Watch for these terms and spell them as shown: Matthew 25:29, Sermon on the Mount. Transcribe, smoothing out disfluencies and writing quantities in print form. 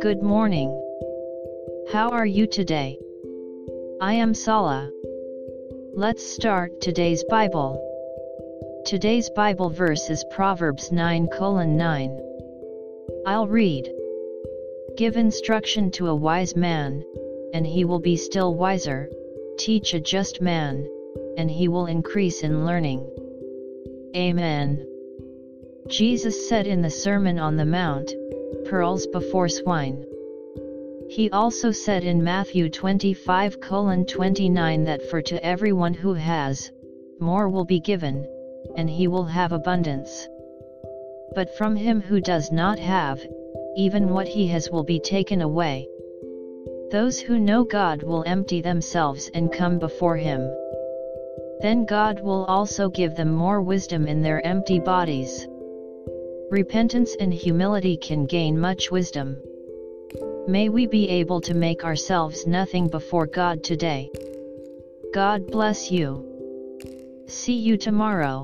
Good morning. How are you today? I am Sala. Let's start today's Bible. Today's Bible verse is Proverbs 9:9. I'll read. Give instruction to a wise man, and he will be still wiser. Teach a just man, and he will increase in learning. Amen.Jesus said in the Sermon on the Mount, pearls before swine. He also said in Matthew 25:29 that for to everyone who has, more will be given, and he will have abundance. But from him who does not have, even what he has will be taken away. Those who know God will empty themselves and come before him. Then God will also give them more wisdom in their empty bodies.Repentance and humility can gain much wisdom. May we be able to make ourselves nothing before God today. God bless you. See you tomorrow.